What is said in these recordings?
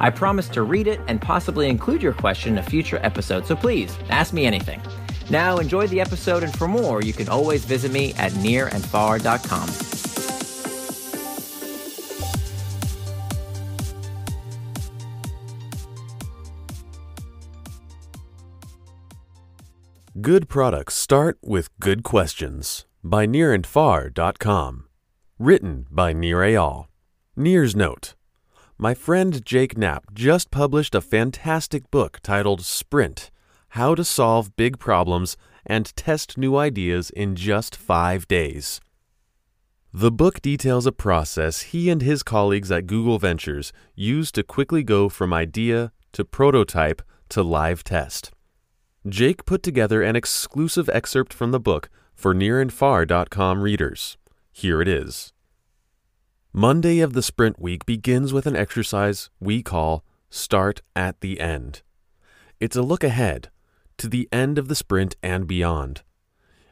I promise to read it and possibly include your question in a future episode, so please ask me anything. Now, enjoy the episode, and for more, you can always visit me at nearandfar.com. Good products start with good questions by nearandfar.com. Written by Nir Eyal. Nir's note. My friend Jake Knapp just published a fantastic book titled Sprint: How to Solve Big Problems and Test New Ideas in Just 5 Days. The book details a process he and his colleagues at Google Ventures used to quickly go from idea to prototype to live test. Jake put together an exclusive excerpt from the book for nearandfar.com readers. Here it is. Monday of the sprint week begins with an exercise we call Start at the End. It's a look ahead to the end of the sprint and beyond.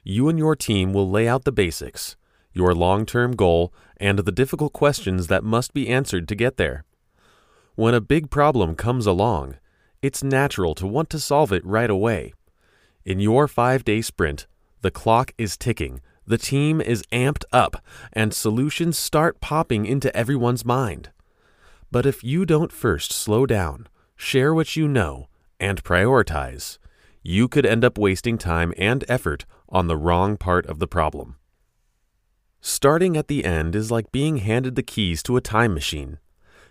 You and your team will lay out the basics, your long-term goal, and the difficult questions that must be answered to get there. When a big problem comes along, it's natural to want to solve it right away. In your 5-day sprint, the clock is ticking, the team is amped up, and solutions start popping into everyone's mind. But if you don't first slow down, share what you know, and prioritize, you could end up wasting time and effort on the wrong part of the problem. Starting at the end is like being handed the keys to a time machine.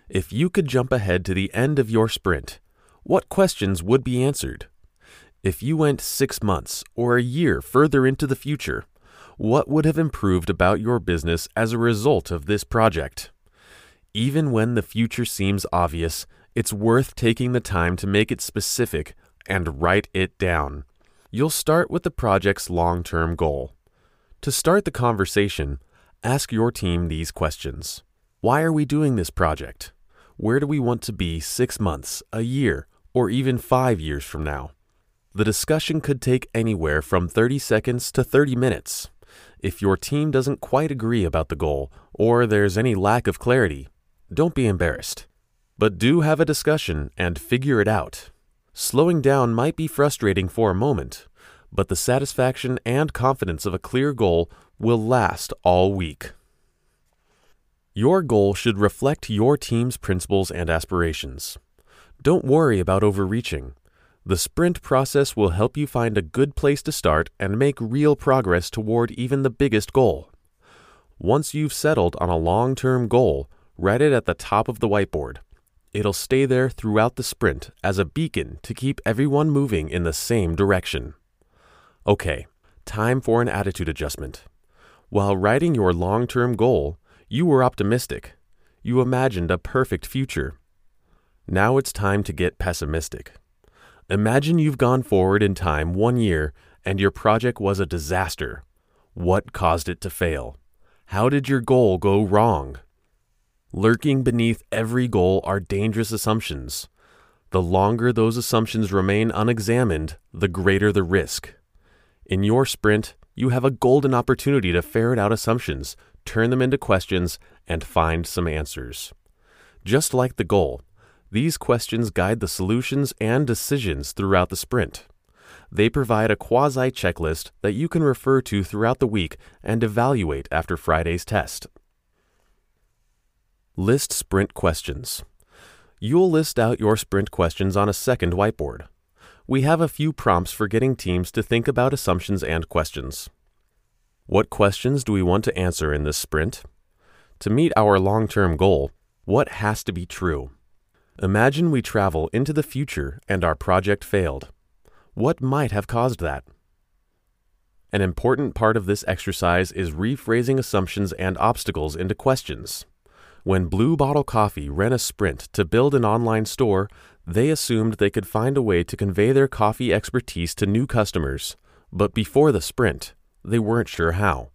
If you could jump ahead to the end of your sprint, what questions would be answered? If you went 6 months or a year further into the future, what would have improved about your business as a result of this project? Even when the future seems obvious, it's worth taking the time to make it specific and write it down. You'll start with the project's long-term goal. To start the conversation, ask your team these questions. Why are we doing this project? Where do we want to be 6 months, a year, or even 5 years from now? The discussion could take anywhere from 30 seconds to 30 minutes. If your team doesn't quite agree about the goal or there's any lack of clarity, don't be embarrassed. But do have a discussion and figure it out. Slowing down might be frustrating for a moment, but the satisfaction and confidence of a clear goal will last all week. Your goal should reflect your team's principles and aspirations. Don't worry about overreaching. The sprint process will help you find a good place to start and make real progress toward even the biggest goal. Once you've settled on a long-term goal, write it at the top of the whiteboard. It'll stay there throughout the sprint as a beacon to keep everyone moving in the same direction. Okay, time for an attitude adjustment. While writing your long-term goal, you were optimistic. You imagined a perfect future. Now it's time to get pessimistic. Imagine you've gone forward in time 1 year and your project was a disaster. What caused it to fail? How did your goal go wrong? Lurking beneath every goal are dangerous assumptions. The longer those assumptions remain unexamined, the greater the risk. In your sprint, you have a golden opportunity to ferret out assumptions, turn them into questions, and find some answers. Just like the goal, these questions guide the solutions and decisions throughout the sprint. They provide a quasi-checklist that you can refer to throughout the week and evaluate after Friday's test. List sprint questions. You'll list out your sprint questions on a second whiteboard. We have a few prompts for getting teams to think about assumptions and questions. What questions do we want to answer in this sprint? To meet our long-term goal, what has to be true? Imagine we travel into the future and our project failed. What might have caused that? An important part of this exercise is rephrasing assumptions and obstacles into questions. When Blue Bottle Coffee ran a sprint to build an online store, They assumed they could find a way to convey their coffee expertise to new customers, but before the sprint, they weren't sure how.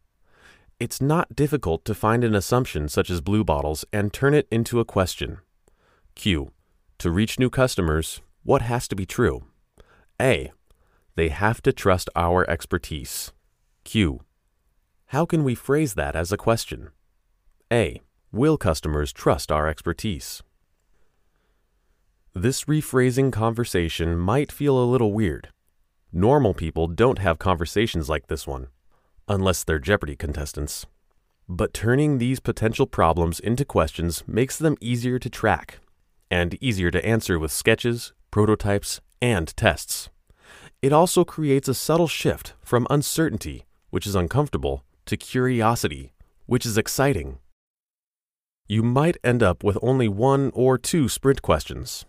It's not difficult to find an assumption such as Blue Bottle's and turn it into a question. Q. To reach new customers, what has to be true? A. They have to trust our expertise. Q. How can we phrase that as a question? A. Will customers trust our expertise? This rephrasing conversation might feel a little weird. Normal people don't have conversations like this one, unless they're Jeopardy contestants. But turning these potential problems into questions makes them easier to track and easier to answer with sketches, prototypes, and tests. It also creates a subtle shift from uncertainty, which is uncomfortable, to curiosity, which is exciting. You might end up with only 1 or 2 sprint questions.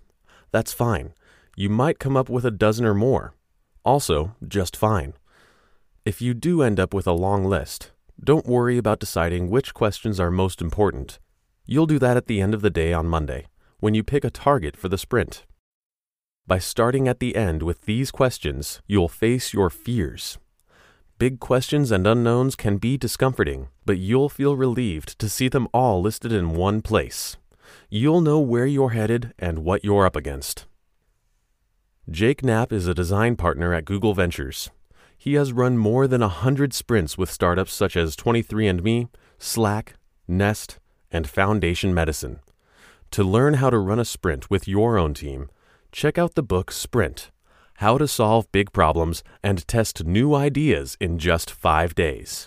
That's fine. You might come up with a dozen or more. Also, just fine. If you do end up with a long list, don't worry about deciding which questions are most important. You'll do that at the end of the day on Monday, when you pick a target for the sprint. By starting at the end with these questions, you'll face your fears. Big questions and unknowns can be discomforting, but you'll feel relieved to see them all listed in one place. You'll know where you're headed and what you're up against. Jake Knapp is a design partner at Google Ventures. He has run more than 100 sprints with startups such as 23andMe, Slack, Nest, and Foundation Medicine. To learn how to run a sprint with your own team, check out the book Sprint: How to Solve Big Problems and Test New Ideas in Just 5 Days.